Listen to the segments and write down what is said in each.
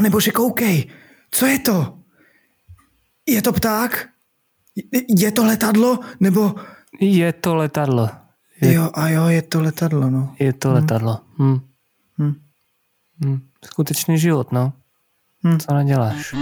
Panebože, koukej, co je to? Je to pták? Je to letadlo? Nebo... Je to letadlo. Je to letadlo, no. Je to letadlo. Skutečný život, no. Co naděláš?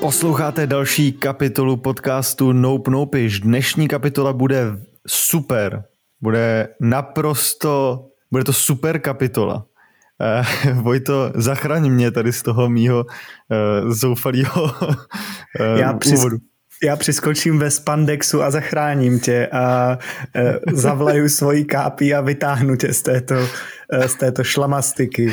Posloucháte další kapitolu podcastu Nope Nope Iž. Dnešní kapitola bude super. Bude to super kapitola. Vojto, zachraň mě tady z toho mýho zoufalýho úvodu. Já přiskočím ve spandexu a zachráním tě a zavlaju svoji kápí a vytáhnu tě z této šlamastiky.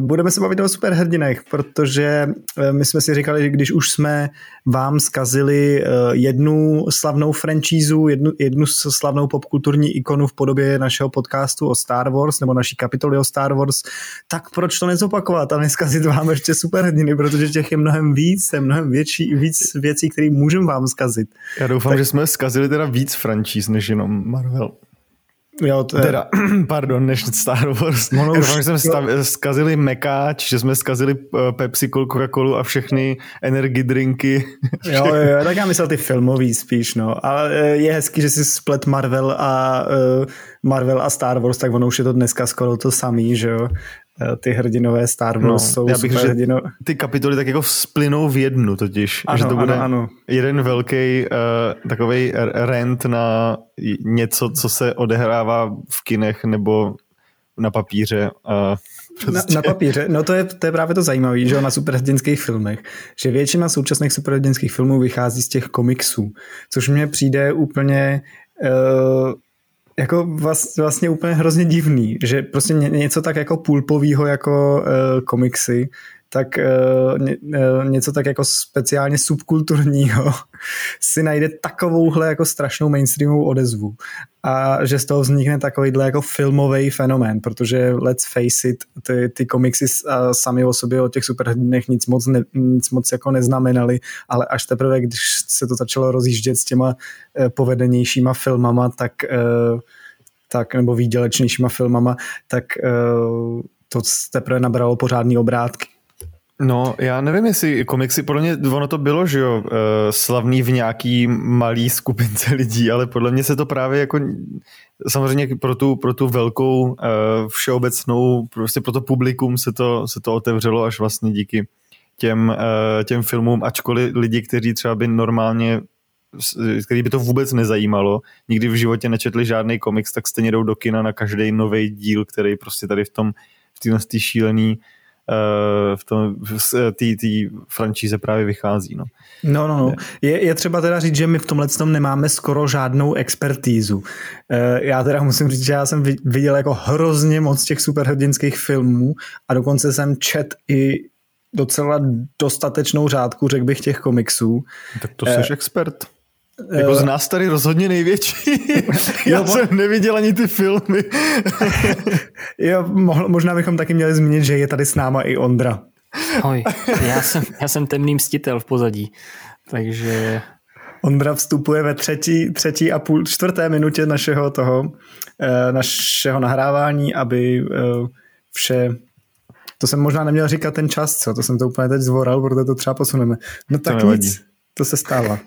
Budeme se bavit o superhrdinech, protože my jsme si říkali, že když už jsme vám zkazili jednu slavnou franšízu, jednu slavnou popkulturní ikonu v podobě našeho podcastu o Star Wars nebo naší kapitoly o Star Wars, tak proč to nezopakovat a neskazit vám ještě superhrdiny, protože těch je mnohem víc, je mnohem víc věcí, které můžeme vám zkazit. Já doufám, že jsme zkazili teda víc franšíz než jenom Marvel. Jo, teda, pardon, než Star Wars. Doufám, že jsme zkazili Mecha, čiže jsme zkazili Pepsi, Coca-Colu a všechny energy drinky. Jo, tak já myslel ty filmový spíš, no. Ale je hezký, že si splet Marvel a Star Wars, tak ono už je to dneska skoro to samý, že jo. Ty hrdinové Star Wars jsou superhrdinové. Ty kapitoly tak jako splynou v jednu totiž. Ano, že to bude jeden velký takovej rant na něco, co se odehrává v kinech nebo na papíře. Na papíře, no to je právě to zajímavé, že na superhrdinských filmech, že většina současných superhrdinských filmů vychází z těch komiksů, což mně přijde úplně... jako vlastně úplně hrozně divný, že prostě něco tak jako pulpovýho jako komiksy, tak něco tak jako speciálně subkulturního si najde takovouhle jako strašnou mainstreamovou odezvu a že z toho vznikne takovýhle jako filmový fenomén, protože let's face it, ty komiksy sami o sobě o těch superhrdinech nic moc jako neznamenaly, ale až teprve, když se to začalo rozjíždět s těma povedenějšíma filmama, tak nebo výdělečnějšíma filmama, tak to teprve nabralo pořádný obrátky. No, já nevím, jestli komiksy, podle mě ono to bylo, že jo, slavný v nějaký malý skupince lidí, ale podle mě se to právě jako samozřejmě pro tu velkou všeobecnou, prostě pro to publikum se to otevřelo až vlastně díky těm filmům, ačkoliv lidi, kteří třeba by normálně, který by to vůbec nezajímalo, nikdy v životě nečetli žádný komiks, tak stejně jdou do kina na každý nový díl, který prostě tady v té šílený v té franšíze právě vychází. No. Je třeba teda říct, že my v tomhle tom nemáme skoro žádnou expertízu. Já teda musím říct, že já jsem viděl jako hrozně moc těch superhrdinských filmů a dokonce jsem čet i docela dostatečnou řádku, řekl bych, těch komiksů. Tak to jsi expert. Jako z nás tady rozhodně největší. Já jsem neviděl ani ty filmy. Jo, možná bychom taky měli zmínit, že je tady s náma i Ondra. Ahoj, já jsem temný mstitel v pozadí, takže... Ondra vstupuje ve čtvrté minutě našeho nahrávání, aby vše... To jsem možná neměl říkat ten čas, co? To jsem to úplně teď zvoral, protože to třeba posuneme. No tak nic, to se stává.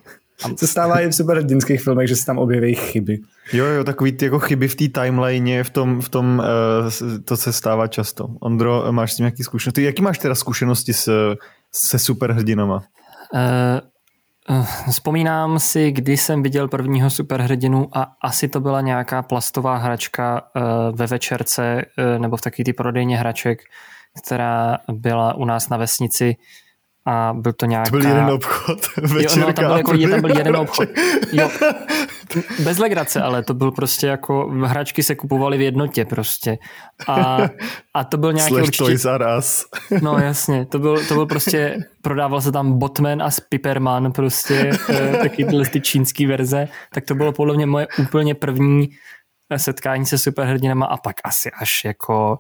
Se stává i v superhrdinských filmech, že se tam objeví chyby. Jo, takový ty jako chyby v té timeline, v tom to se stává často. Ondro, máš s tím nějaký zkušenosti? Jaký máš teda zkušenosti se superhrdinama? Vzpomínám si, kdy jsem viděl prvního superhrdinu a asi to byla nějaká plastová hračka ve večerce nebo v takový ty prodejně hraček, která byla u nás na vesnici. A byl to nějaká... To byl jeden obchod. Večerka, jo, no, tam byl jeden obchod. Jo. Bez legrace, ale to byl prostě jako... Hračky se kupovaly v jednotě prostě. A to byl nějaký určitě... Toys R Us. No jasně, to byl prostě... Prodával se tam Batman a Spiderman prostě, taky ty čínský verze. Tak to bylo podle mě moje úplně první setkání se superhrdinama a pak asi až jako...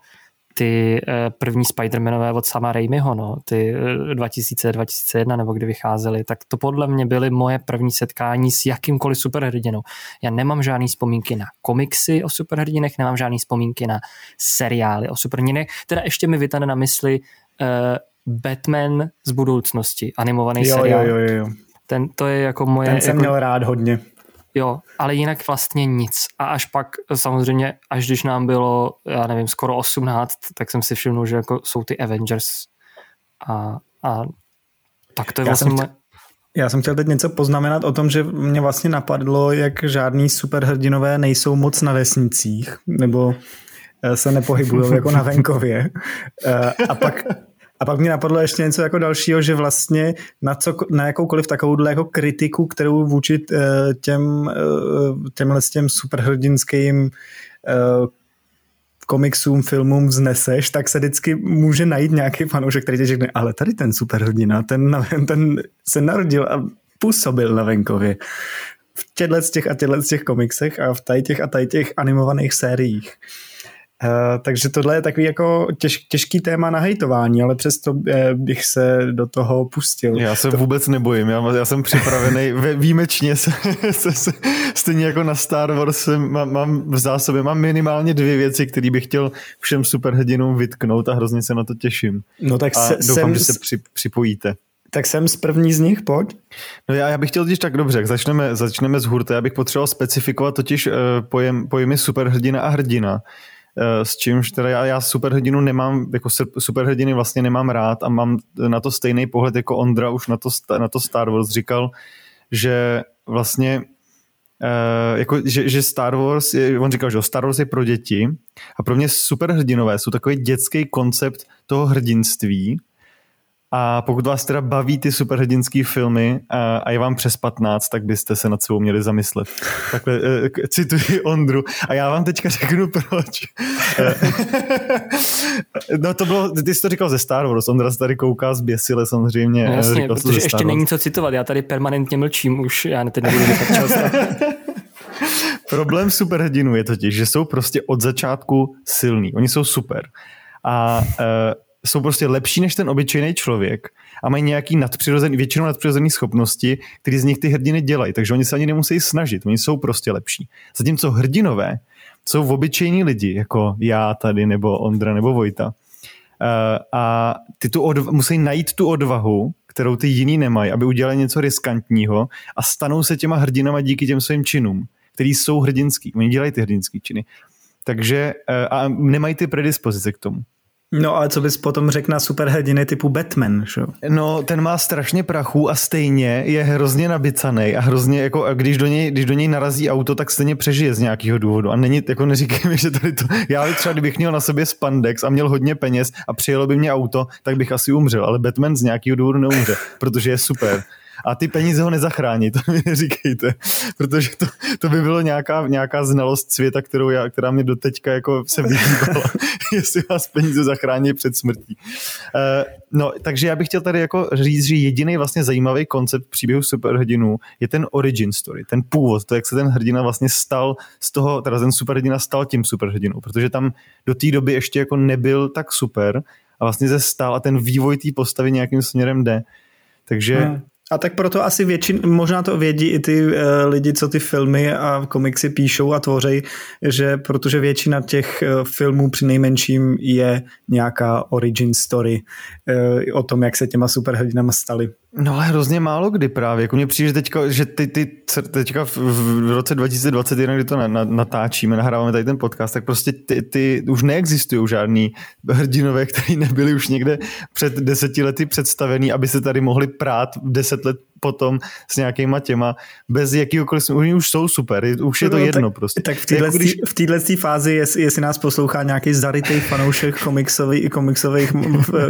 ty první Spider-Manové od Sama Raimiho, no, ty 2000-2001 nebo kdy vycházely, tak to podle mě byly moje první setkání s jakýmkoliv superhrdinou. Já nemám žádný vzpomínky na komiksy o superhrdinech, nemám žádný vzpomínky na seriály o superhrdinech, teda ještě mi vytane na mysli Batman z budoucnosti, animovaný seriál. Jo. Ten, to je jako moje... Ten jsem měl rád hodně. Jo, ale jinak vlastně nic. A až pak samozřejmě, až když nám bylo, já nevím, skoro 18, tak jsem si všimnul, že jako jsou ty Avengers. A tak to je vlastně... Já jsem chtěl teď něco poznamenat o tom, že mě vlastně napadlo, jak žádný superhrdinové nejsou moc na vesnicích, nebo se nepohybují jako na venkově. A pak mě napadlo ještě něco jako dalšího, že vlastně na jakoukoliv takovouhle jako kritiku, kterou vůči těm superhrdinským komiksům, filmům vzneseš, tak se vždycky může najít nějaký fanoušek, který tě řekne, ale tady ten superhrdina, ten se narodil a působil na venkově. V těchto komiksech a v těch animovaných sériích. Takže tohle je takový jako těžký téma na hejtování, ale přesto bych se do toho pustil. Já se vůbec nebojím, já jsem připravený výjimečně stejně jako na Star Wars mám v zásobě, mám minimálně dvě věci, které bych chtěl všem superhrdinům vytknout a hrozně se na to těším. No tak a doufám, že se připojíte. Tak jsem z první z nich, pojď. No já bych chtěl totiž tak dobře, jak začneme z hurta, já bych potřeboval specifikovat totiž pojmy superhrdina a hrdina. S čímž teda já superhrdinu nemám, jako superhrdiny vlastně nemám rád a mám na to stejný pohled, jako Ondra už na to Star Wars říkal, že vlastně že Star Wars, on říkal, že Star Wars je pro děti a pro mě superhrdinové jsou takový dětský koncept toho hrdinství a pokud vás teda baví ty superhrdinský filmy a je vám přes 15, tak byste se nad sebou měli zamyslet. Takhle cituji Ondru. A já vám teďka řeknu proč. No to bylo, ty jsi to říkal ze Star Wars, Ondra se tady kouká zběsile samozřejmě. No jasně, protože ještě není co citovat, já tady permanentně mlčím už, já teď nebudu říkat čas. Problém superhrdinů je totiž, že jsou prostě od začátku silní, oni jsou super. A jsou prostě lepší než ten obyčejný člověk a mají nějaký většinou nadpřirozené schopnosti, které z nich ty hrdiny dělají, takže oni se ani nemusí snažit, oni jsou prostě lepší. Zatímco hrdinové jsou obyčejní lidi, jako já tady, nebo Ondra, nebo Vojta. A ty musí najít tu odvahu, kterou ty jiní nemají, aby udělali něco riskantního a stanou se těma hrdinama díky těm svým činům, který jsou hrdinský, oni dělají ty hrdinský činy. Takže a nemají ty predispozice k tomu. No ale co bys potom řekl na superhrdiny typu Batman, že? No ten má strašně prachu a stejně je hrozně nabicanej a hrozně jako když do něj narazí auto, tak stejně přežije z nějakého důvodu a není, jako neříkej mi, že tady to, já třeba kdybych měl na sobě spandex a měl hodně peněz a přijelo by mě auto, tak bych asi umřel, ale Batman z nějakého důvodu neumře, protože je super. A ty peníze ho nezachrání, to mi neříkejte, protože to by bylo nějaká znalost světa, která mě doteďka jako se vyhýbala, jestli vás peníze zachrání před smrtí. No, takže já bych chtěl tady jako říct, že jediný vlastně zajímavý koncept příběhu superhrdinů je ten origin story, ten původ, to jak se ten hrdina vlastně stal z toho, teda ten superhrdina stal tím superhrdinou, protože tam do té doby ještě jako nebyl tak super a vlastně se stal a ten vývoj té postavy nějakým směrem jde. Takže a tak proto asi možná to vědí i ty lidi, co ty filmy a komiksy píšou a tvořejí, že protože většina těch filmů přinejmenším je nějaká origin story o tom, jak se těma superhrdinama stali. No ale hrozně málo kdy právě. Jako mně přijde teďka, že teďka v roce 2021, kdy to natáčíme, nahráváme tady ten podcast, tak prostě ty už neexistují žádný hrdinové, který nebyli už někde před 10 lety představený, aby se tady mohli prát 10 let potom s nějakýma těma bez jakýhokoliv, už jsou super, už je to jedno prostě. Tak v této fázi, jestli nás poslouchá nějaký zarytej fanoušek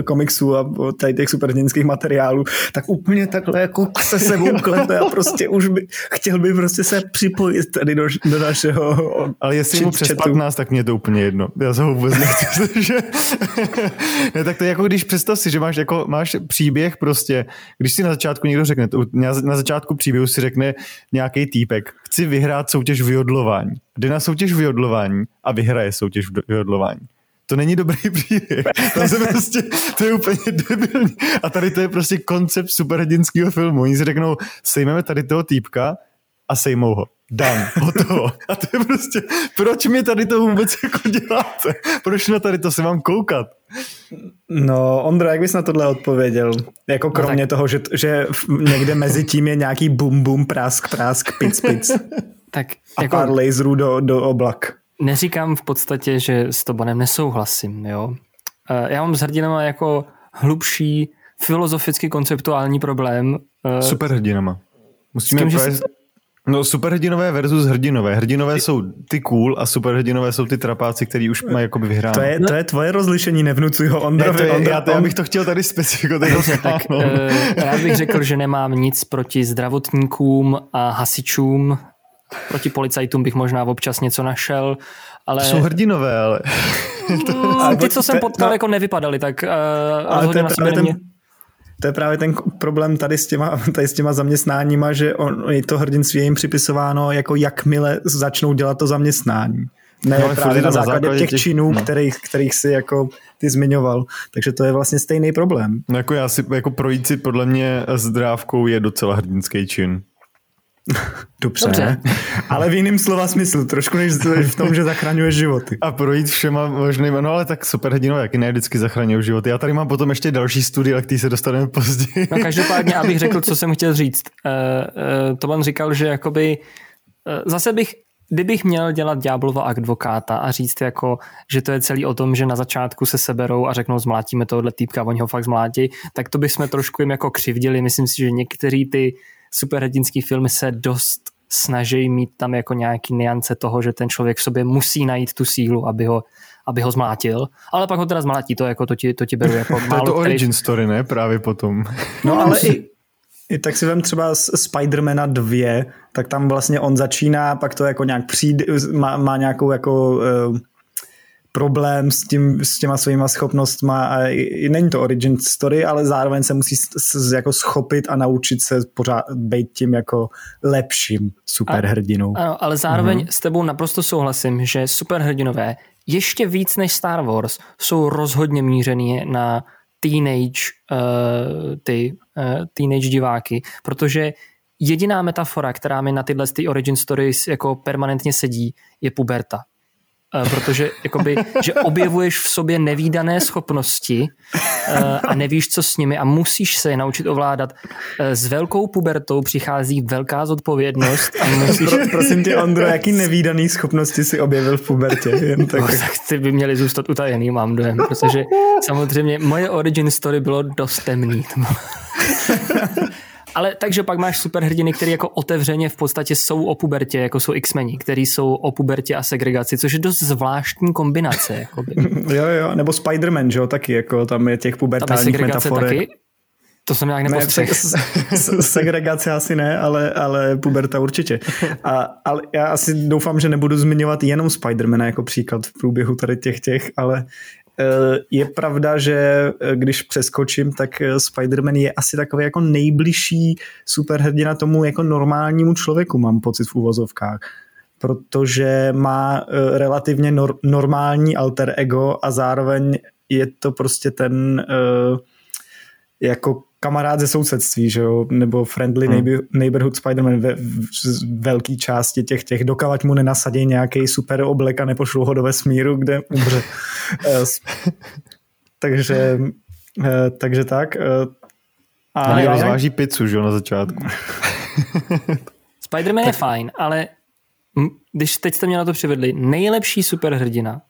komiksů a tady těch superhrdinských materiálů, tak úplně takhle jako se sebou klepe a prostě už chtěl by prostě se připojit tady do našeho ale jestli mu přes 15, tak mě to úplně jedno. Já se ho vůbec nechci, že... Ne, tak to je jako když představ si, že máš příběh prostě, když si na začátku někdo řekne, na začátku příběhu si řekne nějaký týpek, chci vyhrát soutěž vyhodlování. Jde na soutěž vyhodlování a vyhraje soutěž vyhodlování. to není dobrý příběh. Prostě, to je úplně debilní. A tady to je prostě koncept superhrdinského filmu. Oni si řeknou, sejmeme tady toho týpka a sejmou ho. Done. Hotovo. A to je prostě, proč mi tady to vůbec jako děláte? Proč na tady to se mám koukat? No, Ondra, jak bys na tohle odpověděl? Jako kromě toho, že někde mezi tím je nějaký bum bum, prásk, prásk, pic, pic. Tak, a jako pár laserů do oblak. Neříkám v podstatě, že s Tobanem nesouhlasím, jo. Já mám s hrdinama jako hlubší filozoficky konceptuální problém. Superhrdinama. Musíme No, superhrdinové versus hrdinové. Hrdinové jsou ty cool a superhrdinové jsou ty trapáci, který už mají jakoby vyhráno. To je tvoje rozlišení, nevnucuj ho Ondrovi. Já bych to chtěl tady specifikovat. Já bych řekl, že nemám nic proti zdravotníkům a hasičům. Proti policajtům bych možná občas něco našel, ale... To jsou hrdinové, ale... Ti, co jsem potkal, jako nevypadali, tak rozhodně na sebe nemě... To je právě ten problém tady s těma zaměstnáníma, že to hrdinství je jim připisováno, jako jakmile začnou dělat to zaměstnání. Ne, no, právě na základě těch činů, no. kterých si jako ty zmiňoval. Takže to je vlastně stejný problém. No jako projít si podle mě zdrávkou je docela hrdinský čin. Dobře. Ale v jiném slova smyslu, trošku než v tom, že zachraňuješ životy. A projít všema možným, no ale tak superhrdinové, jaký ne vždycky zachraňují životy. Já tady mám potom ještě další studia, který se dostaneme později. No každopádně, abych řekl, co jsem chtěl říct. Toban říkal, že jakoby zase kdybych měl dělat ďáblova advokáta a říct jako, že to je celý o tom, že na začátku se seberou a řeknou zmlátíme tohle týpka, oni ho fakt zmlátí, tak to bychom trošku jim jako křivdili. Myslím si, že někteří ty superhrdinský filmy se dost snaží mít tam jako nějaký nuance toho, že ten člověk v sobě musí najít tu sílu, aby ho zmlátil. Ale pak ho teda zmlátí, to jako to ti beru jako málo. To je to origin story, ne? Právě potom. No ale i tak si vem třeba z Spider-mana 2, tak tam vlastně on začíná, pak to jako nějak přijde, má nějakou jako problém s těma svýma schopnostma a není to origin story, ale zároveň se musí jako schopit a naučit se pořád být tím jako lepším superhrdinou. Ano, ale zároveň s tebou naprosto souhlasím, že superhrdinové ještě víc než Star Wars jsou rozhodně mířený na teenage diváky, protože jediná metafora, která mi na tyhle origin stories jako permanentně sedí, je puberta. Protože jakoby, že objevuješ v sobě nevídané schopnosti a nevíš, co s nimi a musíš se je naučit ovládat. S velkou pubertou přichází velká zodpovědnost. A musíš... Prosím tě, Ondro, jaký nevídaný schopnosti si objevil v pubertě? Jen tak. No, tak ty by měly zůstat utajený, mám dojem, protože samozřejmě moje origin story bylo dost temný. Ale takže pak máš superhrdiny, který jako otevřeně v podstatě jsou o pubertě, jako jsou X-meni, který jsou o pubertě a segregaci, což je dost zvláštní kombinace. Jakoby. Jo, nebo Spider-Man, že jo, taky, jako tam je těch pubertálních metaforek. Taky? To jsem nějak nepostřeh. Segregace asi ne, ale puberta určitě. Ale já asi doufám, že nebudu zmiňovat jenom Spider-mana jako příklad v průběhu tady těch, ale... Je pravda, že když přeskočím, tak Spider-Man je asi takový jako nejbližší superhrdina tomu jako normálnímu člověku, mám pocit v uvozovkách. Protože má relativně normální alter ego a zároveň je to prostě ten jako kamarád ze sousedství, že jo? Nebo friendly neighborhood Spider-Man v velké části těch dokavať mu nenasadí nějaký super oblek a nepošlou ho do vesmíru, kde umře. takže tak. A někdo zváží pizzu, že jo, na začátku. Spider-Man je fajn, ale když teď jste mě na to přivedli, nejlepší superhrdina,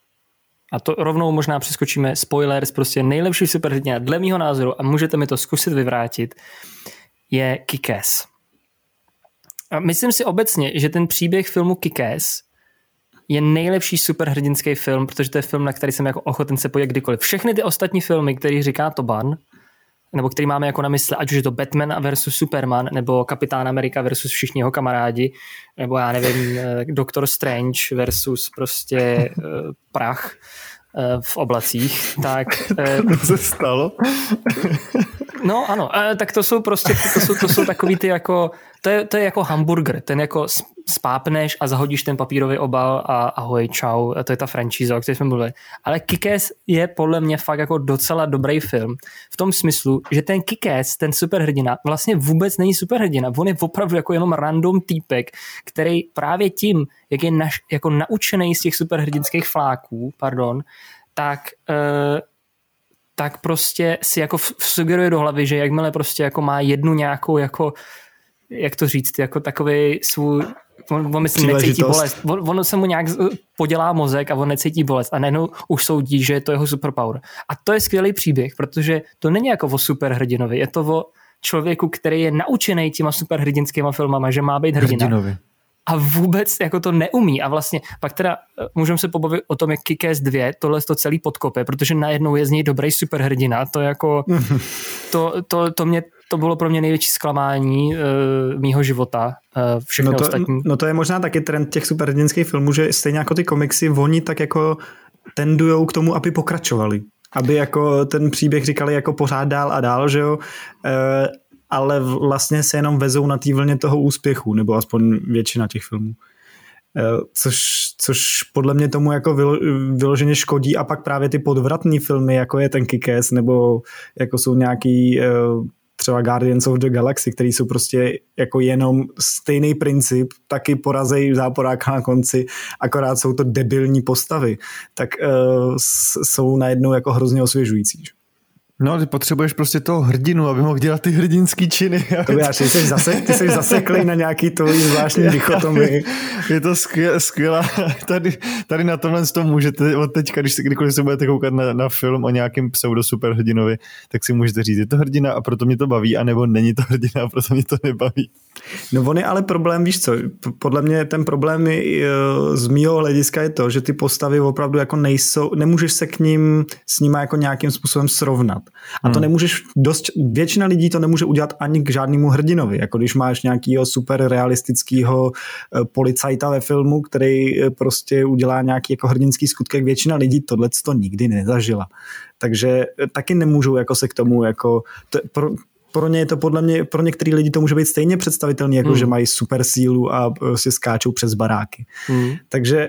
a to rovnou možná přeskočíme, spoilers, prostě nejlepší superhrdina dle mýho názoru, a můžete mi to zkusit vyvrátit, je Kick-Ass. A myslím si obecně, že ten příběh filmu Kick-Ass je nejlepší superhrdinský film, protože to je film, na který jsem jako ochoten se podívat kdykoliv. Všechny ty ostatní filmy, který říká Toban, nebo který máme jako na mysli, ať už je to Batman versus Superman, nebo Kapitán Amerika versus všichni jeho kamarádi, nebo já nevím, Doktor Strange versus prostě prach v oblacích, tak... To se stalo? No ano, tak to jsou prostě, to jsou takový ty jako, to je jako hamburger, ten jako spápneš a zahodíš ten papírový obal a ahoj, čau, a to je ta franšíza, o které jsme mluvili. Ale Kick-Ass je podle mě fakt jako docela dobrý film, v tom smyslu, že ten Kick-Ass, ten superhrdina, vlastně vůbec není superhrdina, on je opravdu jako jenom random týpek, který právě tím, jak je jako naučený z těch superhrdinských fláků, tak prostě si jako sugeruje do hlavy, že jakmile prostě jako má jednu nějakou jako, jak to říct, jako takovej svůj, on myslím necítí bolest, ono se mu nějak podělá mozek a on necítí bolest a najednou už soudí, že je to jeho superpower. A to je skvělý příběh, protože to není jako o superhrdinovi, je to o člověku, který je naučený těma superhrdinskýma filmama, že má být hrdina. A vůbec jako to neumí. A vlastně pak teda můžeme se pobavit o tom, jak Kick-Ass 2 tohle to celý podkope, protože najednou je z něj dobrý superhrdina. To jako to bylo pro mě největší zklamání mýho života. Všechno ostatní. No to je možná taky trend těch superhrdinských filmů, že stejně jako ty komiksy, oni tak jako tendujou k tomu, aby pokračovali. Aby jako ten příběh říkali jako pořád dál a dál, že jo. Ale vlastně se jenom vezou na té vlně toho úspěchu, nebo aspoň většina těch filmů. Což podle mě tomu jako vyloženě škodí a pak právě ty podvratný filmy, jako je ten Kick-Ass, nebo jako jsou nějaký třeba Guardians of the Galaxy, který jsou prostě jako jenom stejný princip, taky porazejí záporáka na konci, akorát jsou to debilní postavy, tak jsou najednou jako hrozně osvěžující. No, ty potřebuješ prostě toho hrdinu, aby mohl dělat ty hrdinský činy. To já, ty jsi zaseklý na nějaký tvojí zvláštní dichotomii. Je to skvělá. Tady na tomhle z toho můžete od teďka, kdykoliv se budete koukat na film o nějakém pseudosuperhrdinovi, tak si můžete říct, je to hrdina a proto mě to baví, anebo není to hrdina a proto mě to nebaví. No on je ale problém, víš co, podle mě ten problém z mýho hlediska je to, že ty postavy opravdu jako nejsou, nemůžeš se s nima jako nějakým způsobem srovnat. A to nemůžeš, většina lidí to nemůže udělat ani k žádnému hrdinovi, jako když máš nějakýho super realistického policajta ve filmu, který prostě udělá nějaký jako hrdinský skutek, většina lidí tohleto nikdy nezažila. Takže taky nemůžou jako se k tomu jako... Pro ně je to podle mě, pro některý lidi to může být stejně představitelný, jako že mají super sílu a si skáčou přes baráky. Takže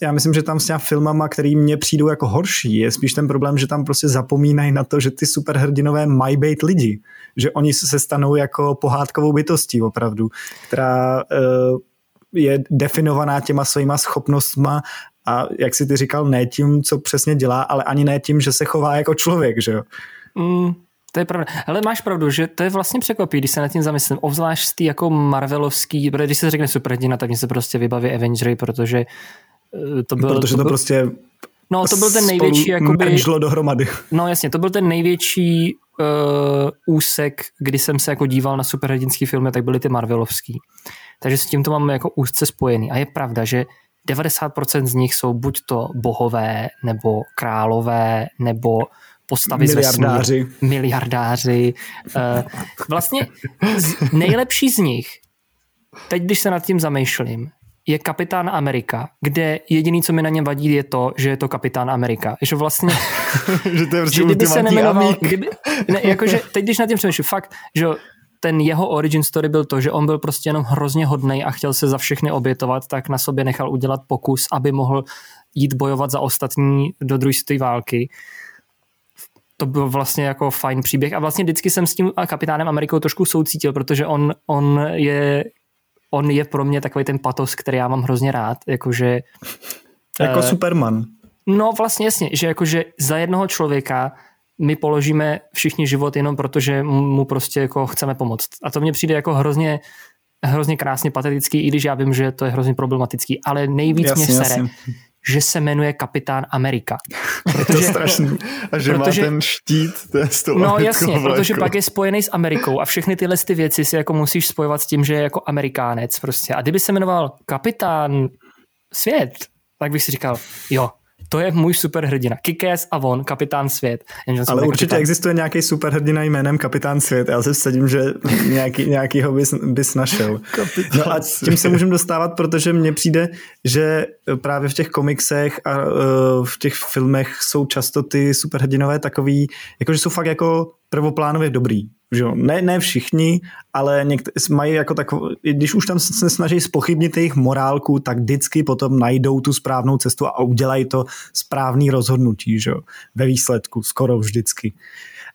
já myslím, že tam s těma filmama, který mě přijdou jako horší, je spíš ten problém, že tam prostě zapomínají na to, že ty superhrdinové mají být lidi. Že oni se stanou jako pohádkovou bytostí opravdu, která je definovaná těma svýma schopnostma a jak si ty říkal, ne tím, co přesně dělá, ale ani ne tím, že se chová jako člověk, že jo? To je pravda. Hele, máš pravdu, že to je vlastně překvapí, když se nad tím zamyslím. Obzvlášť z tý jako marvelovský, protože když se řekne superhrdina, tak mě se prostě vybaví Avengery, protože to byl... Protože to prostě... No, to byl ten největší... Spolu dohromady. No jasně, to byl ten největší úsek, kdy jsem se jako díval na superhrdinský filmy, tak byly ty marvelovský. Takže s tím to mám jako úzce spojený. A je pravda, že 90% z nich jsou buď to bohové, nebo králové, nebo... postavy miliardáři. Vlastně nejlepší z nich, teď když se nad tím zamýšlím, je Kapitán Amerika, kde jediný, co mi na něm vadí, je to, že je to Kapitán Amerika. Že vlastně, že to je prostě ultimátní amík. Jakože teď, když nad tím přemýšlím, fakt, že ten jeho origin story byl to, že on byl prostě jenom hrozně hodnej a chtěl se za všechny obětovat, tak na sobě nechal udělat pokus, aby mohl jít bojovat za ostatní do druhé světové války. To byl vlastně jako fajn příběh a vlastně vždycky jsem s tím Kapitánem Amerikou trošku soucítil, protože on je pro mě takový ten patos, který já mám hrozně rád, jakože... Jako Superman. No vlastně jasně, že jakože za jednoho člověka my položíme všichni život jenom protože mu prostě jako chceme pomoct. A to mně přijde jako hrozně krásně patetický, i když já vím, že to je hrozně problematický, ale nejvíc jasně, mě sere... Jasně. že se jmenuje Kapitán Amerika. Protože, je to strašný. A že má ten štít, to je s tou americkou vlajkou. No jasně, protože pak je spojený s Amerikou a všechny tyhle ty věci si jako musíš spojovat s tím, že je jako Amerikánec prostě. A kdyby se jmenoval Kapitán Svět, tak bych si říkal, jo, to je můj superhrdina. Kick-Ass a on, Kapitán Svět. Ale určitě existuje nějaký superhrdina jménem Kapitán Svět. Já se vsadím, že nějakýho bys našel. No a tím se můžeme dostávat, protože mně přijde, že právě v těch komiksech a v těch filmech jsou často ty superhrdinové takový, jakože jsou fakt jako prvoplánově dobrý. Že? Ne všichni, ale mají jako takový, když už tam se snaží zpochybnit jejich morálku, tak vždycky potom najdou tu správnou cestu a udělají to správný rozhodnutí, že? Ve výsledku skoro vždycky.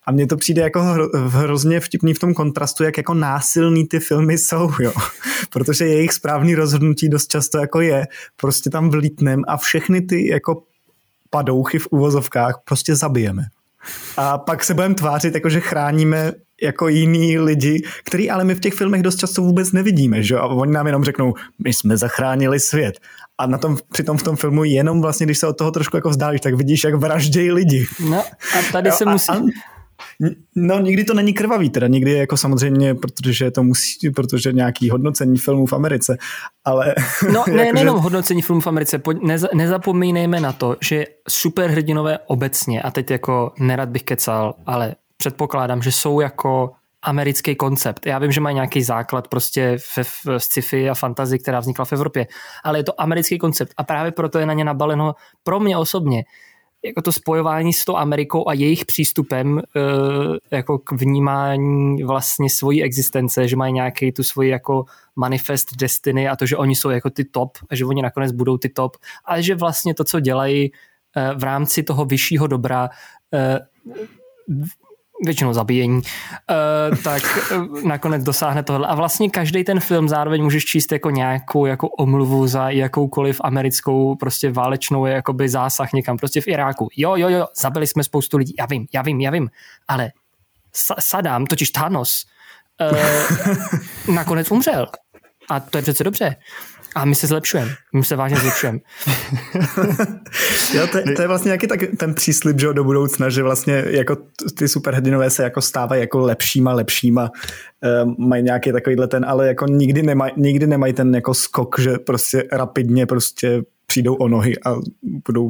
A mně to přijde jako hrozně vtipný v tom kontrastu, jak jako násilný ty filmy jsou, jo. Protože jejich správný rozhodnutí dost často jako je prostě tam vlítnem a všechny ty jako padouchy v uvozovkách prostě zabijeme. A pak se budeme tvářit, jakože chráníme jako jiný lidi, který ale my v těch filmech dost často vůbec nevidíme, že? A oni nám jenom řeknou, my jsme zachránili svět. A na tom, přitom v tom filmu jenom vlastně, když se od toho trošku jako vzdálíš, tak vidíš, jak vraždějí lidi. No a tady se musí... No nikdy to není krvavý, teda nikdy jako samozřejmě, protože to musí, protože nějaký hodnocení filmů v Americe, ale... No nejenom hodnocení filmů v Americe, nezapomínejme na to, že superhrdinové obecně, a teď jako nerad bych kecal, ale předpokládám, že jsou jako americký koncept. Já vím, že mají nějaký základ prostě v sci-fi a fantazii, která vznikla v Evropě, ale je to americký koncept a právě proto je na ně nabaleno pro mě osobně jako to spojování s tou Amerikou a jejich přístupem jako k vnímání vlastně svojí existence, že mají nějaký tu svoji jako manifest destiny a to, že oni jsou jako ty top a že oni nakonec budou ty top a že vlastně to, co dělají v rámci toho vyššího dobra, většinou zabíjení, tak nakonec dosáhne tohle. A vlastně každý ten film zároveň můžeš číst jako nějakou jako omluvu za jakoukoliv americkou prostě válečnou jakoby zásah někam prostě v Iráku. Jo, zabili jsme spoustu lidí, já vím, ale Saddam, totiž Thanos, nakonec umřel. A to je přece dobře. A my se zlepšujeme. My se vážně zlepšujeme. Jo, to je vlastně nějaký tak ten příslib, že do budoucna, že vlastně jako ty superhrdinové se jako stávají jako lepšíma. Mají nějaký takovýhle ten, ale jako nikdy nemají ten jako skok, že prostě rapidně prostě přijdou o nohy a budou...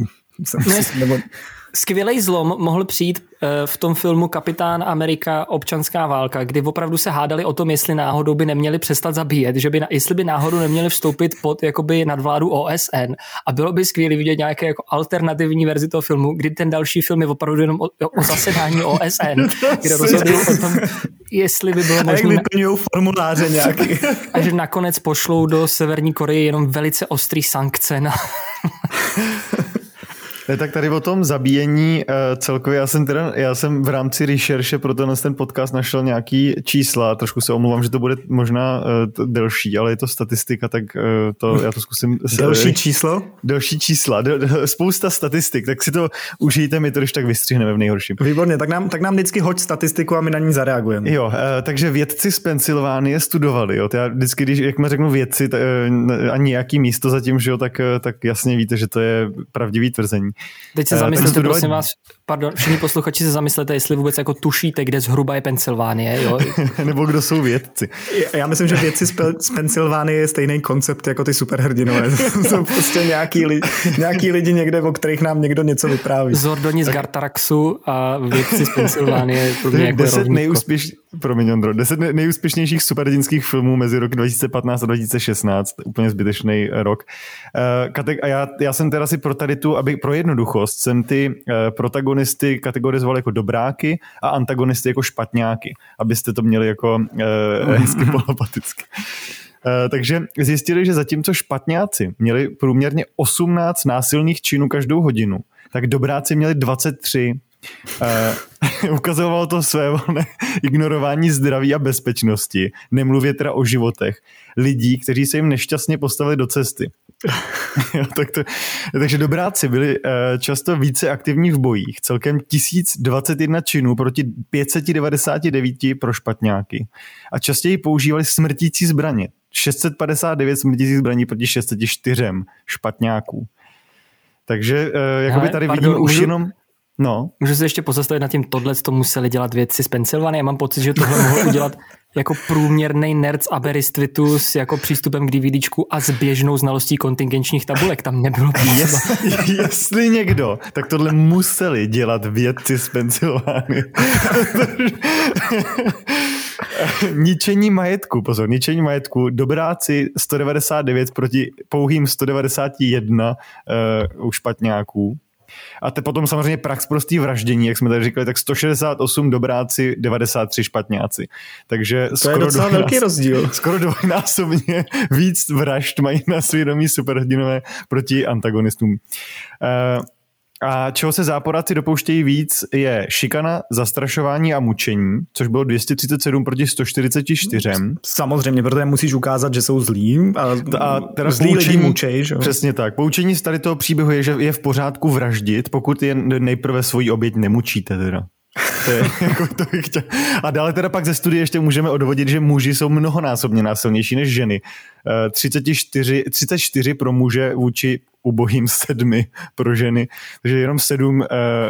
Skvělej zlom mohl přijít v tom filmu Kapitán Amerika Občanská válka, kdy opravdu se hádali o tom, jestli náhodou by neměli přestat zabíjet, že by, jestli by náhodou neměli vstoupit pod jakoby nadvládu OSN a bylo by skvělé vidět nějaké jako alternativní verzi toho filmu, kdy ten další film je opravdu jenom o zasedání OSN, kde rozhodují o tom, jestli by bylo možné... A jak vyplňují formuláře nějaký. A že nakonec pošlou do Severní Koreje jenom velice ostrý sankce na... Ne, tak tady o tom zabíjení celkově, já jsem v rámci rešerše pro ten podcast našel nějaký čísla, trošku se omlouvám, že to bude možná delší, ale je to statistika, tak já to zkusím... Delší číslo? Delší čísla, spousta statistik, tak si to užijte, my to když tak vystřihneme v nejhorším. Výborně, tak nám vždycky hoď statistiku a my na ní zareagujeme. Jo, takže vědci z Pensylvánie studovali, jo, já vždycky, jak mi řeknu vědci a nějaký místo zatím, že jo, tak jasně víte, že to je pravdivý tvrzení. Teď se zamyslete, prosím vás, pardon, všichni posluchači se zamyslete, jestli vůbec jako tušíte, kde zhruba je Pensylvánie, jo? Nebo kdo jsou vědci. Já myslím, že vědci z Pensylvánie je stejný koncept jako ty superhrdinové. Jsou prostě nějaký lidi někde, o kterých nám někdo něco vypráví. Zordoni z Gartaraxu a vědci z Pensylvánie. Pro mě jako 10 nejúspěšnějších superhrdinských filmů mezi roky 2015 a 2016. Úplně zbytečný rok. A já jsem teda si pro tady tu, aby pro jednoduchost jsem ty protagonisty kategorizoval jako dobráky a antagonisty jako špatňáky, abyste to měli jako hezky polopaticky. Takže zjistili, že zatímco špatňáci měli průměrně 18 násilných činů každou hodinu, tak dobráci měli 23. Ukazovalo to své volné ignorování zdraví a bezpečnosti, nemluvě teda o životech lidí, kteří se jim nešťastně postavili do cesty. Takže dobráci byli často více aktivní v bojích, celkem 1021 činů proti 599 pro špatňáky a častěji používali smrtící zbraně, 659 smrtících zbraní proti 604 špatňáků. Takže jakoby tady vidím už jenom... No. Můžu se ještě pozastavit nad tím, tohle to museli dělat vědci z Pensylvánie. Já mám pocit, že tohle mohl udělat jako průměrný nerd z Aberystwythu s jako přístupem k DVDčku a s běžnou znalostí kontingenčních tabulek. Tam nebylo jestli někdo, tak tohle museli dělat vědci z Pensylvánie. Ničení majetku, pozor, ničení majetku, dobráci 199 proti pouhým 191 u špatňáků. A te potom samozřejmě prax prostý vraždění, jak jsme tady říkali, tak 168 dobráci, 93 špatňáci. Takže to skoro je docela velký rozdíl. Skoro dvojnásobně víc vražd mají na svědomí superhrdinové proti antagonistům. A čeho se záporáci dopouštějí víc, je šikana, zastrašování a mučení, což bylo 237 proti 144. Samozřejmě, protože musíš ukázat, že jsou zlí a teda zlí lidi mučejí. Přesně tak. Poučení z tady toho příběhu je, že je v pořádku vraždit, pokud jen nejprve svoji oběť nemučíte teda. To je, jako to bych chtěl. A dále teda pak ze studie ještě můžeme odvodit, že muži jsou mnohonásobně násilnější než ženy. 34 pro muže vůči ubohým 7 pro ženy. Takže jenom 7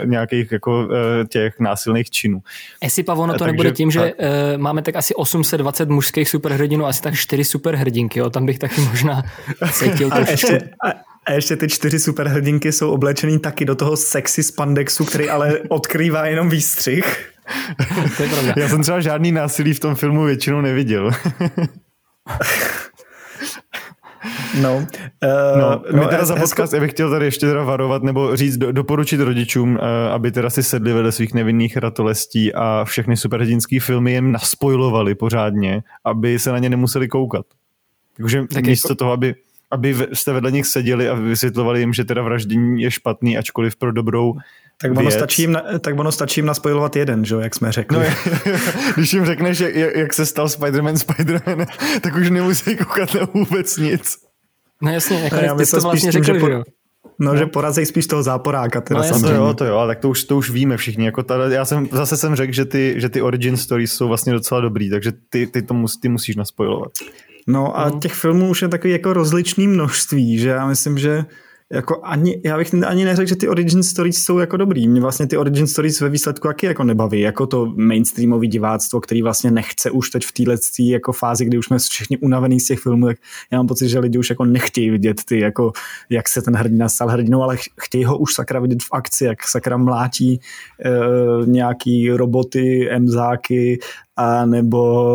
nějakých jako těch násilných činů. Jestli, Pavlo, no to takže, nebude tím, že máme tak asi 820 mužských superhrdinů, asi tak 4 superhrdinky, jo? Tam bych taky možná cítil trošku. A ještě ty 4 superhrdinky jsou oblečený taky do toho sexy spandexu, který ale odkrývá jenom výstřih. To je pravda. Já jsem třeba žádný násilí v tom filmu většinou neviděl. My teda za podcast, já bych chtěl tady ještě teda varovat nebo říct, doporučit rodičům, aby teda si sedli vedle svých nevinných ratolestí a všechny superhrdinský filmy jen naspoilovali pořádně, aby se na ně nemuseli koukat. Takže tak místo toho, aby jste vedle nich seděli a vysvětlovali jim, že teda vraždění je špatný, ačkoliv pro dobrou tak ono stačí jim naspojovat jeden, že? Jak jsme řekli. Když jim řekneš, jak se stal Spider-Man, tak už nemusí koukat na vůbec nic. No jasně, jako to vlastně řekli, že jo. Že porazí spíš toho záporáka. To jo, tak to už víme všichni. Jako tady, já jsem řekl, že ty origin stories jsou vlastně docela dobrý, takže ty musíš naspojovat. No a těch filmů už je takový jako rozličný množství, že já myslím, že jako já bych ani neřekl, že ty origin stories jsou jako dobrý. Mě vlastně ty origin stories ve výsledku taky jako nebaví, jako to mainstreamový diváctvo, který vlastně nechce už teď v této jako fázi, kdy už jsme všichni unavený z těch filmů, tak já mám pocit, že lidi už jako nechtějí vidět ty, jako jak se ten hrdina stal hrdinou, ale chtějí ho už sakra vidět v akci, jak sakra mlátí nějaký roboty, emzáky a nebo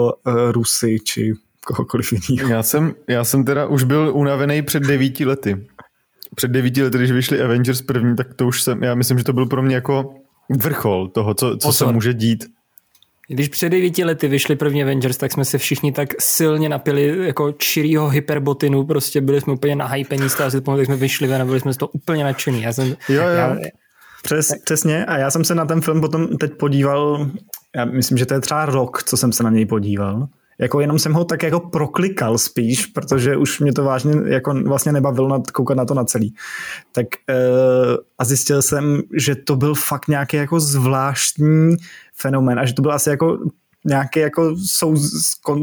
Rusy či kohokoliv jiného. Já jsem teda už byl unavený před 9 lety. Před 9 lety, když vyšli Avengers první, tak to už jsem, já myslím, že to byl pro mě jako vrchol toho, co se může dít. Když před 9 lety vyšli první Avengers, tak jsme se všichni tak silně napili jako čirýho hyperbotinu, prostě byli jsme úplně nahypení, tak jsme vyšli ven a byli jsme z toho úplně nadšený. Přesně, a já jsem se na ten film potom teď podíval, já myslím, že to je třeba rok, co jsem se na něj podíval. Jako jenom jsem ho tak jako proklikal spíš, protože už mě to vážně jako vlastně nebavilo koukat na to na celý. Tak a zjistil jsem, že to byl fakt nějaký jako zvláštní fenomén a že to byl asi jako nějaký jako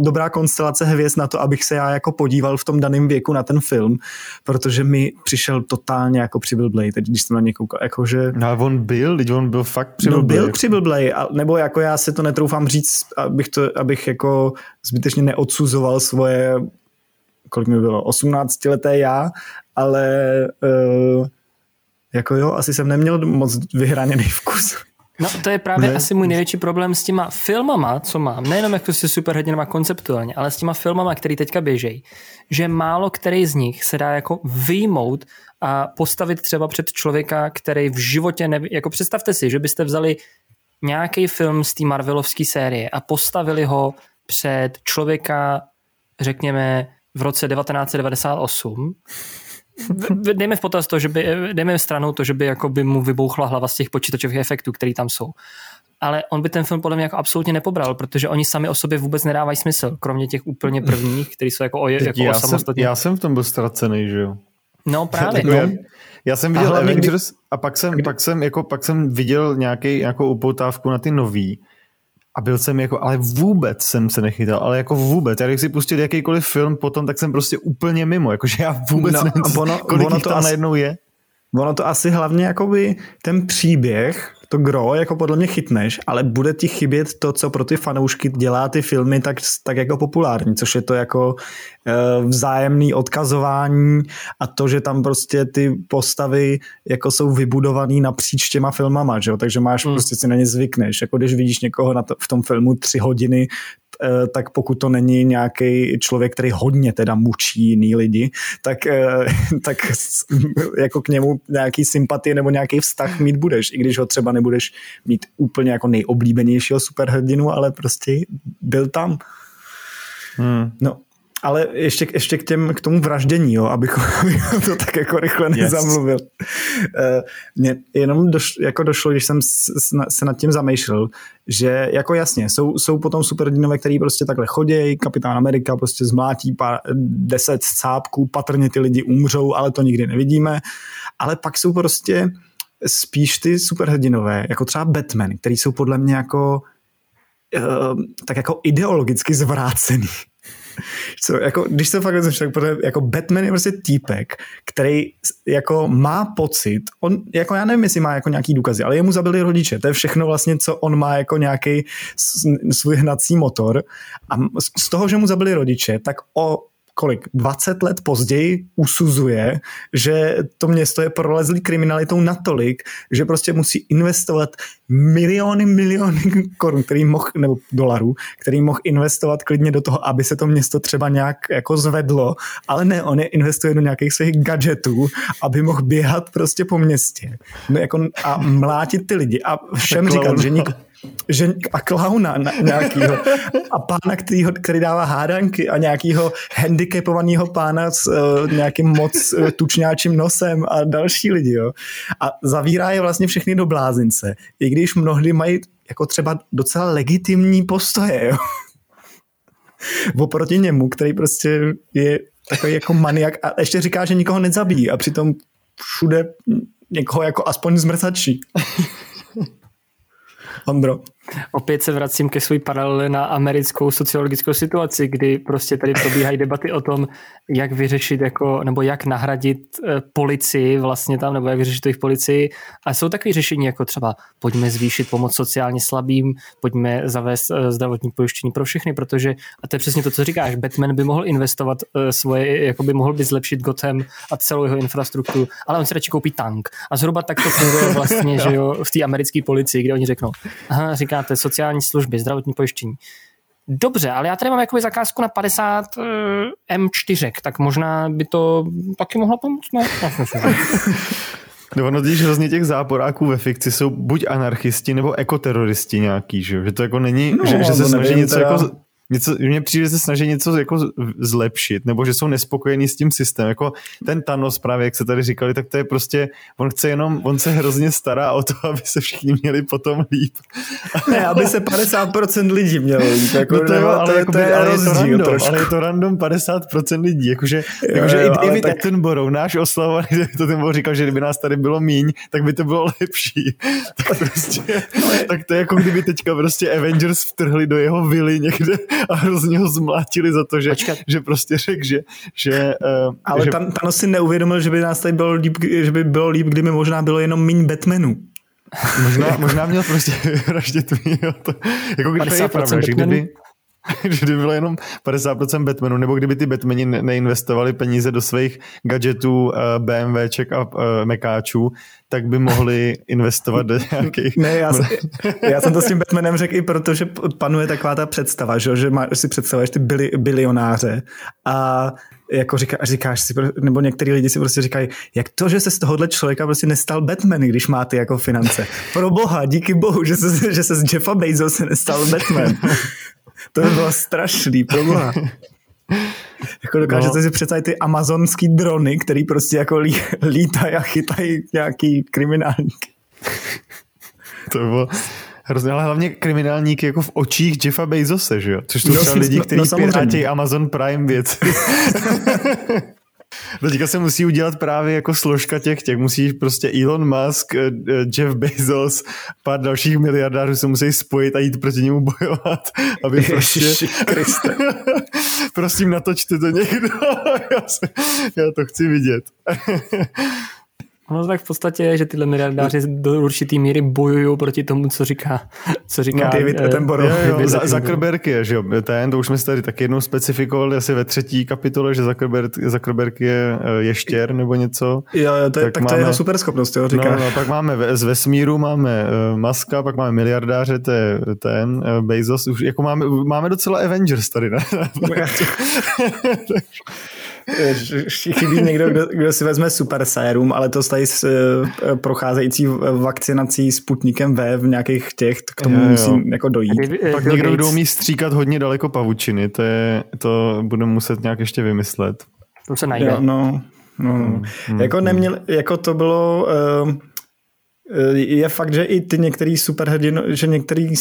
dobrá konstelace hvězd na to, abych se já jako podíval v tom daném věku na ten film, protože mi přišel totálně jako přiblblej, teď když jsem na něj koukal, jakože... No ale on byl fakt přiblblej. No byl přiblblej, nebo jako já si to netroufám říct, abych jako zbytečně neodsuzoval svoje, kolik mi bylo, 18leté já, ale jako jo, asi jsem neměl moc vyhraněný vkus. No to je právě asi můj největší problém s těma filmama, co mám, nejenom jako se superhrdinama konceptuálně, ale s těma filmama, který teďka běžejí, že málo který z nich se dá jako vyjmout a postavit třeba před člověka, který v životě neví, jako představte si, že byste vzali nějaký film z té Marvelovské série a postavili ho před člověka, řekněme, v roce 1998, dejme v potaz to, že by, dejme stranou to, že by, jako by mu vybouchla hlava z těch počítačových efektů, které tam jsou. Ale on by ten film podle mě jako absolutně nepobral, protože oni sami o sobě vůbec nedávají smysl, kromě těch úplně prvních, který jsou jako samostatní. Já jsem v tom byl ztracený, že jo? No právě. Já jsem viděl Avengers a pak jsem viděl nějakou upoutávku na ty nový. A byl jsem jako, ale vůbec jsem se nechytal, ale jako vůbec. Já když si pustil jakýkoliv film potom, tak jsem prostě úplně mimo, jakože já vůbec nevím, kolik jich tam najednou je. Ono to asi hlavně jakoby ten příběh, to gro jako podle mě chytneš, ale bude ti chybět to, co pro ty fanoušky dělá ty filmy tak jako populární, což je to jako vzájemný odkazování a to, že tam prostě ty postavy jako jsou vybudovaný napříč těma filmama, že jo? Takže máš prostě si na ně zvykneš, jako když vidíš někoho v tom filmu 3 hodiny, tak pokud to není nějaký člověk, který hodně teda mučí jiný lidi, tak jako k němu nějaký sympatie nebo nějaký vztah mít budeš, i když ho třeba nebudeš mít úplně jako nejoblíbenějšího superhrdinu, ale prostě byl tam. No, ale ještě k tomu vraždění, jo, abych to tak jako rychle nezamluvil. Mně jenom došlo, když jsem se nad tím zamýšlel, že jako jasně, jsou potom superhrdinové, který prostě takhle chodějí, Kapitán Amerika prostě zmlátí 10 cápků, patrně ty lidi umřou, ale to nikdy nevidíme. Ale pak jsou prostě spíš ty superhrdinové, jako třeba Batman, který jsou podle mě jako tak jako ideologicky zvrácený. Co, jako, když se fakt nezmyslím, jako Batman je prostě týpek, který jako má pocit, on, jako já nevím, jestli má jako nějaký důkazy, ale jemu zabili rodiče, to je všechno vlastně, co on má jako nějaký svůj hnací motor a z toho, že mu zabili rodiče, tak 20 let později usuzuje, že to město je prolezlý kriminalitou natolik, že prostě musí investovat miliony korun, nebo dolarů, který mohl investovat klidně do toho, aby se to město třeba nějak jako zvedlo, ale ne, on je investuje do nějakých svých gadgetů, aby mohl běhat prostě po městě. No jako a mlátit ty lidi a všem říkat, že nikdo a klauna nějakýho a pána, který dává hádanky a nějakýho handicapovaného pána s nějakým moc tučňáčím nosem a další lidi, jo. A zavírá je vlastně všechny do blázince, i když mnohdy mají jako třeba docela legitimní postoje, jo. Oproti němu, který prostě je takový jako maniak a ještě říká, že nikoho nezabíjí a přitom všude někoho jako aspoň zmrzačí. Ondro. Opět se vracím ke své paralele na americkou sociologickou situaci, kdy prostě tady probíhají debaty o tom, jak vyřešit jako, nebo jak nahradit policii vlastně tam, nebo jak vyřešit to jich policii. A jsou takové řešení jako třeba pojďme zvýšit pomoc sociálně slabým, pojďme zavést zdravotní pojištění pro všechny, protože, a to je přesně to, co říkáš, Batman by mohl investovat svoje, jako by mohl by zlepšit Gotham a celou jeho infrastrukturu, ale on si radši koupí tank. A zhruba tak to funguje vlastně, že jo, v té americké policii, kde oni řeknou, aha, říkáte sociální služby, zdravotní pojištění. Dobře, ale já tady mám jakoby zakázku na 50 M4, tak možná by to taky mohlo pomoct, ne? No ono, když hrozně těch záporáků ve fikci jsou buď anarchisti, nebo ekoteroristi nějaký, že to jako není, no, že se snaží něco jako... Mně přijde, že se snaží něco jako zlepšit, nebo že jsou nespokojení s tím systémem. Jako ten Thanos právě, jak se tady říkali, tak to je prostě, on se hrozně stará o to, aby se všichni měli potom líp. Ne, aby se 50% lidí mělo líp. Jako, no to jo, ale je to random 50% lidí. Jakože i David Attenborough, náš oslavovaný David Attenborough říkal, že kdyby nás tady bylo míň, tak by to bylo lepší. Tak prostě, tak to je jako kdyby teďka prostě Avengers vtrhli do jeho vily někde a hrozně ho zmlátili za to, že prostě řekl, že ale že... Thanos si neuvědomil, že by nás tady bylo líp, že by bylo líp, kdyby možná bylo jenom míň Batmanů. Možná měl prostě vraždit mýho. Jako když je pravda, že kdyby bylo jenom 50% Batmanů, nebo kdyby ty Batmani neinvestovali peníze do svých gadgetů, BMWček a mekáčů, tak by mohli investovat do nějakých... Ne, já jsem to s tím Batmanem řekl i proto, že panuje taková ta představa, že si představuješ ty bilionáře a jako říkáš si, nebo některý lidi si prostě říkají, jak to, že se z tohohle člověka prostě nestal Batman, když má ty jako finance. Pro boha, díky bohu, že se z Jeffa Bezose nestal Batman. To by bylo strašný, problém. Jako dokážete si představit ty amazonský drony, který prostě jako lítají a chytají nějaký kriminálníky. To by bylo hrozně, ale hlavně kriminálníky jako v očích Jeffa Bezose, že jo? Což to třeba lidi, kteří pirátějí Amazon Prime věci. Teďka se musí udělat právě jako složka těch musí prostě Elon Musk, Jeff Bezos, pár dalších miliardářů se musí spojit a jít proti němu bojovat, aby prostě prosím natočte to někdo, já to chci vidět. No tak v podstatě je, že tyhle miliardáři do určitý míry bojují proti tomu, co říká David Attenborough. Zuckerberg je, že jo, to už jsme tady taky jednou specifikovali asi ve 3. kapitole, že Zuckerberg je ještěr nebo něco. Jo, tak máme, to je jeho superschopnost, jo, říká. No, pak máme z vesmíru, máme Muska, pak máme miliardáře, to je ten Bezos, už jako máme docela Avengers tady, ne? Chybí někdo, kdo si vezme super sérum, ale to tady s procházející vakcinací Sputnikem V v nějakých těch, k tomu musím jako dojít. Pak někdo, kdo umí stříkat hodně daleko pavučiny, to budu muset nějak ještě vymyslet. To se najde. Jo, to bylo... Je fakt, že i ty některé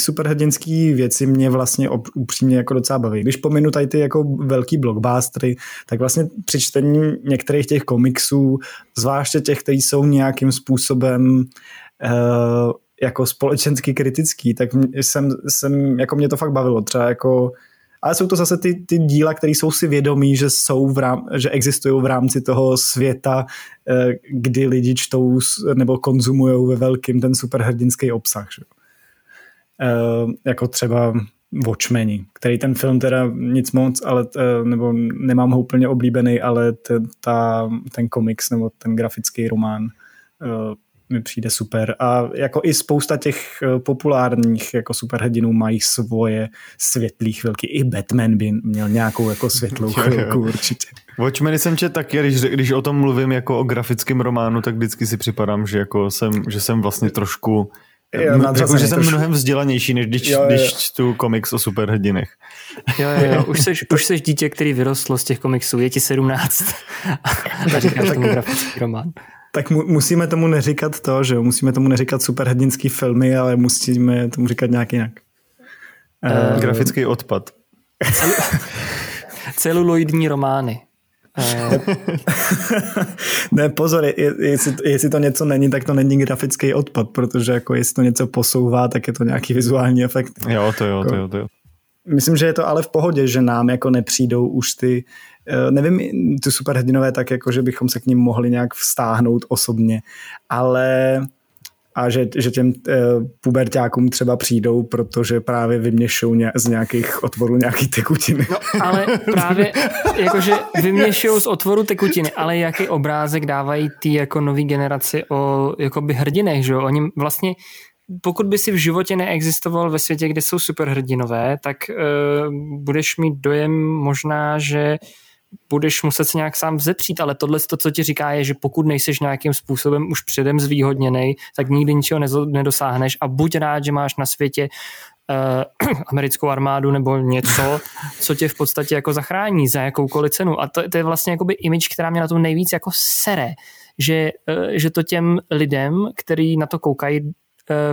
superhrdinské věci mě vlastně upřímně jako docela baví. Když pominu tady ty jako velký blockbustery, tak vlastně při čtení některých těch komiksů, zvláště těch, kteří jsou nějakým způsobem jako společensky kritický, tak jsem jako mě to fakt bavilo. Třeba jako, ale jsou to zase ty díla, které jsou si vědomí, že že existují v rámci toho světa, kdy lidi čtou nebo konzumují ve velkým ten superhrdinský obsah. Jako třeba Watchmeni, který ten film teda nic moc, ale nebo nemám ho úplně oblíbený, ale ten komiks nebo ten grafický román mi přijde super. A jako i spousta těch populárních jako superhrdinů mají svoje světlý chvilky. I Batman by měl nějakou jako světlou chvilku určitě. Watchmeny jsem četl taky, když o tom mluvím jako o grafickém románu, tak vždycky si připadám, že jako jsem vlastně trošku... Řekl, že jsem mnohem vzdělanější, než když čtu komiks o superhrdinech. Jo. Už seš dítě, který vyrostlo z těch komiksů. Je ti 17. A říkám tomu grafický román. Tak musíme tomu neříkat to, že jo? Musíme tomu neříkat superhrdinský filmy, ale musíme tomu říkat nějak jinak. Grafický odpad. Celuloidní romány. Ne, pozor, jestli to něco není, tak to není grafický odpad, protože jako jestli to něco posouvá, tak je to nějaký vizuální efekt. Jo. Myslím, že je to ale v pohodě, že nám jako nepřijdou už ty, nevím, ty superhrdinové tak jako, že bychom se k ním mohli nějak vztáhnout osobně, ale a že těm puberťákům třeba přijdou, protože právě vyměšují z nějakých otvorů nějaký tekutiny. No, ale právě jakože vyměšují z otvoru tekutiny, ale jaký obrázek dávají ty jako nový generaci o jakoby hrdinech, že jo? Oni vlastně pokud by si v životě neexistoval ve světě, kde jsou superhrdinové, tak budeš mít dojem možná, že budeš muset se nějak sám vzepřít, ale tohle, co ti říká, je, že pokud nejseš nějakým způsobem už předem zvýhodněnej, tak nikdy ničeho nedosáhneš a buď rád, že máš na světě americkou armádu nebo něco, co tě v podstatě jako zachrání za jakoukoliv cenu. A to je vlastně jakoby image, která mě na tom nejvíc jako sere, že to těm lidem, který na to koukají,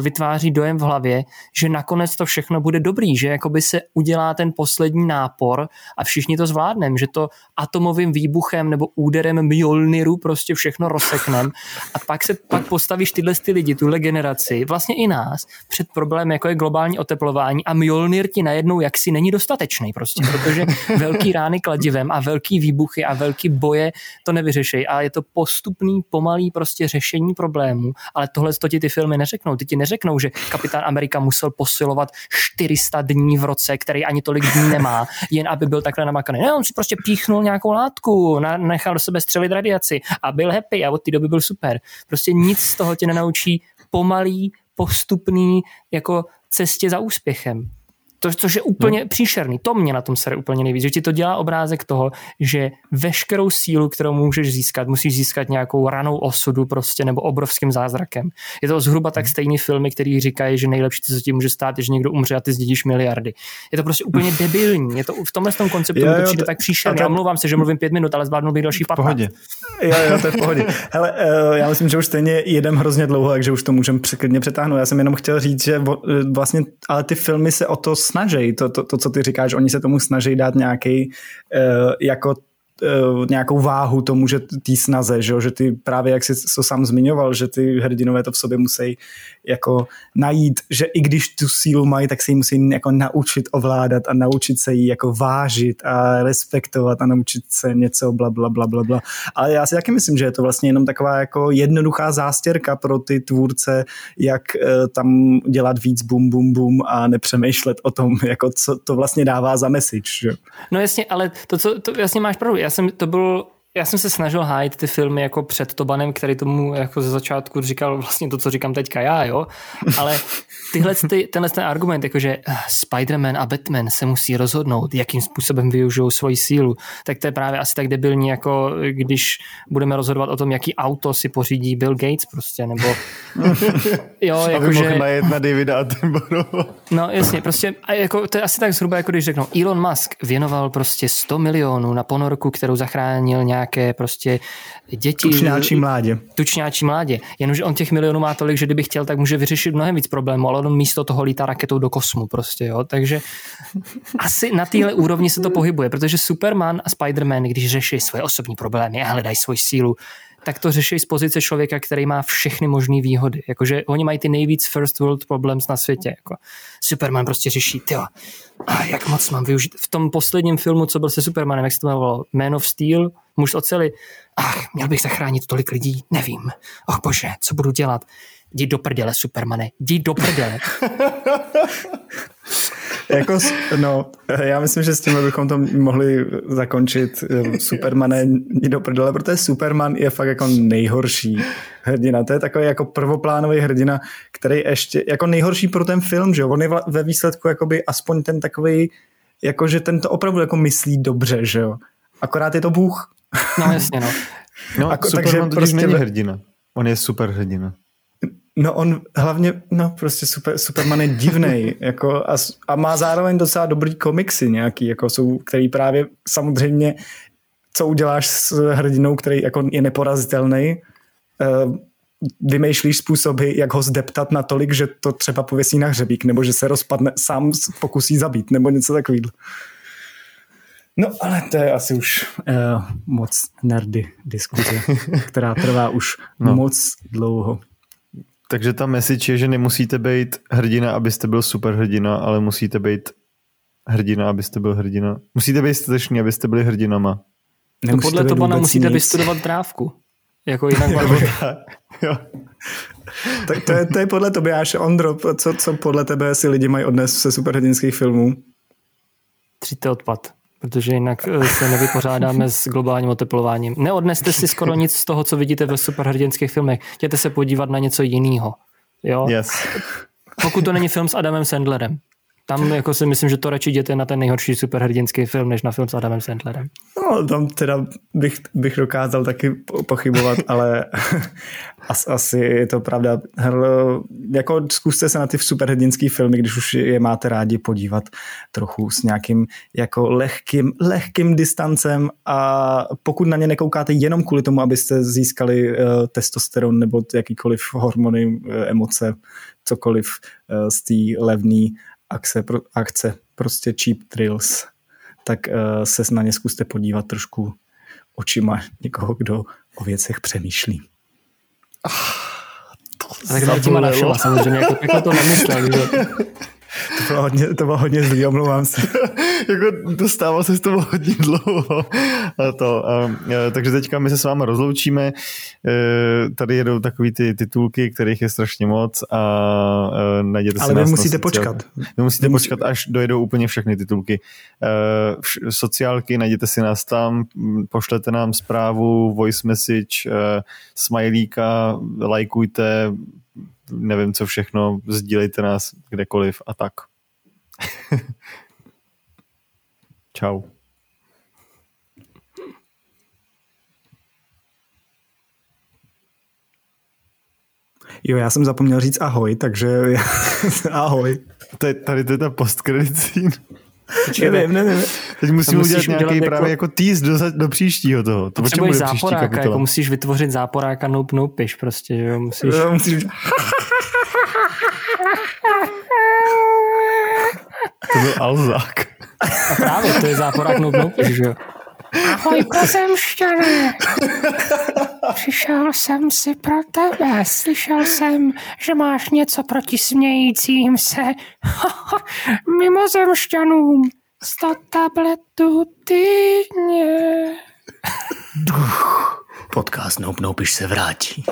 vytváří dojem v hlavě, že nakonec to všechno bude dobrý, že jakoby se udělá ten poslední nápor a všichni to zvládneme, že to atomovým výbuchem nebo úderem Mjolniru prostě všechno rozsekneme a pak postavíš tyhle lidi, tuhle generaci, vlastně i nás, před problém, jako je globální oteplování a Mjolnir ti najednou jaksi není dostatečný prostě, protože velký rány kladivem a velký výbuchy a velký boje to nevyřešej a je to postupný, pomalý prostě řešení problémů, ale tohle to ti ty filmy neřeknou. Ti neřeknou, že Kapitán Amerika musel posilovat 400 dní v roce, který ani tolik dní nemá, jen aby byl takhle namakaný. Ne, on si prostě píchnul nějakou látku, nechal do sebe střelit radiaci a byl happy a od té doby byl super. Prostě nic z toho tě nenaučí pomalý, postupný jako cestě za úspěchem. Což je úplně příšerný. To mě na tom sere úplně nejvíc, že ti to dělá obrázek toho, že veškerou sílu, kterou můžeš získat, musíš získat nějakou ranou osudu prostě nebo obrovským zázrakem. Je to zhruba tak stejný filmy, který říkají, že nejlepší, co se ti může stát, je, že někdo umře a ty zdědíš miliardy. Je to prostě úplně debilní. Je to v tomhle tom konceptu mi to přijde tak příšerný. Já mluvám se, že mluvím 5 minut, ale zvládnu bych další 15. Jo, to je v pohodě. Hele, já myslím, že už stejně jedem hrozně dlouho, takže už to můžeme překlidně přetáhnout. Já jsem jenom chtěl říct, že vlastně ale ty filmy se o to snaží, co ty říkáš, oni se tomu snaží dát nějaký jako nějakou váhu tomu, že tý snaze, že ty právě, jak jsi to sám zmiňoval, že ty hrdinové to v sobě musí jako najít, že i když tu sílu mají, tak se ji musí jako naučit ovládat a naučit se ji jako vážit a respektovat a naučit se něco blablabla. Ale já si taky myslím, že je to vlastně jenom taková jako jednoduchá zástěrka pro ty tvůrce, jak tam dělat víc bum a nepřemýšlet o tom, jako co to vlastně dává za message. Že? No jasně, ale to jasně máš pravdu. Já jsem se snažil hájit ty filmy jako před Tobanem, který tomu jako ze začátku říkal vlastně to, co říkám teďka já, jo. Ale tenhle ten argument, jakože Spider-Man a Batman se musí rozhodnout, jakým způsobem využijou svoji sílu, tak to je právě asi tak debilní, jako když budeme rozhodovat o tom, jaký auto si pořídí Bill Gates prostě, nebo jo, jakože... Aby mohl najet na Davida Attenborough. No jasně, prostě jako, to je asi tak zhruba, jako když řeknou, Elon Musk věnoval prostě 100 milionů na ponorku, kterou zachránil nějaké prostě děti. Tučňáčí mládě. Jenomže on těch milionů má tolik, že kdyby chtěl, tak může vyřešit mnohem víc problémů, ale on místo toho lítá raketou do kosmu prostě, jo. Takže asi na téhle úrovni se to pohybuje, protože Superman a Spider-Man, když řeší svoje osobní problémy a hledají svoji sílu, tak to řeší z pozice člověka, který má všechny možné výhody. Jakože oni mají ty nejvíc first world problems na světě. Jako Superman prostě řeší, jak moc mám využít. V tom posledním filmu, co byl se Supermanem, jak se to jmenovalo, Man of Steel, muž z oceli, měl bych zachránit tolik lidí, nevím. Bože, co budu dělat? Jdi do prdele, Supermane, jdi do prdele. Jako, no, já myslím, že s tím bychom to mohli zakončit. Supermane do prdele, protože Superman je fakt jako nejhorší hrdina. To je takový jako prvoplánový hrdina, který ještě jako nejhorší pro ten film, že on je ve výsledku jakoby aspoň ten takový, jakože ten to opravdu jako myslí dobře, že jo. Akorát je to Bůh. No jasně, no. Superman to prostě není hrdina. On je super hrdina. No on hlavně, no prostě Superman je divnej, jako a má zároveň docela dobrý komiksy nějaký, jako jsou, který právě samozřejmě, co uděláš s hrdinou, který jako je neporazitelný, vymýšlíš způsoby, jak ho zdeptat natolik, že to třeba pověsí na hřebík, nebo že se rozpadne, sám pokusí zabít, nebo něco takového. No ale to je asi už moc nerdy diskuze, která trvá už moc dlouho. Takže ta message je, že nemusíte být hrdina, abyste byl super hrdina, ale musíte být hrdina, abyste byl hrdina. Musíte být statečný, abyste byli hrdinama. Podle toho musíte vystudovat trávku. Jako jinak jo. Tak to je podle Tobiáše. Ondro, co podle tebe si lidi mají odnést se superhrdinských filmů? Třiďte odpad, protože jinak se nevypořádáme s globálním oteplováním. Neodneste si skoro nic z toho, co vidíte ve superhrdinských filmech. Jděte se podívat na něco jiného. Jo? Yes. Pokud to není film s Adamem Sandlerem. Tam jako si myslím, že to radši jděte na ten nejhorší superhrdinský film, než na film s Adamem Sandlerem. No, tam teda bych dokázal taky pochybovat, ale asi je to pravda. Jako zkuste se na ty superhrdinský filmy, když už je máte rádi, podívat trochu s nějakým jako lehkým distancem, a pokud na ně nekoukáte jenom kvůli tomu, abyste získali testosteron nebo jakýkoliv hormony, emoce, cokoliv z té levné akce, prostě cheap thrills, tak se na ně zkuste podívat trošku očima někoho, kdo o věcech přemýšlí. Tak očima našel, samozřejmě, jako to nemyslel, že... To bylo hodně zlý, omlouvám se. Jako dostával se z toho hodně dlouho. Takže teďka my se s vámi rozloučíme. Tady jedou takový ty titulky, kterých je strašně moc, a najděte se nás. Ale vy musíte počkat. Vy musíte počkat, až dojedou úplně všechny titulky. Sociálky, najděte si nás tam, pošlete nám zprávu, voice message, smajlíka, lajkujte, nevím co všechno, sdílejte nás kdekoliv a tak. Čau. Jo, já jsem zapomněl říct ahoj, takže ahoj. Tady to je ta postkredit scén. Nevím. Teď musím udělat nějaký právě jako tease do příštího toho. To potřebuješ záporáka, jako musíš vytvořit záporáka Nope Nope Iž prostě, že jo, musíš... To byl Alzák. A právě, to je záporák Nope Nope Iž, že jo. Ahoj pozemšťané, přišel jsem si pro tebe, slyšel jsem, že máš něco proti smějícím se mimozemšťanům. 100 tabletů týdně. Podcast Nope Nope Iž se vrátí.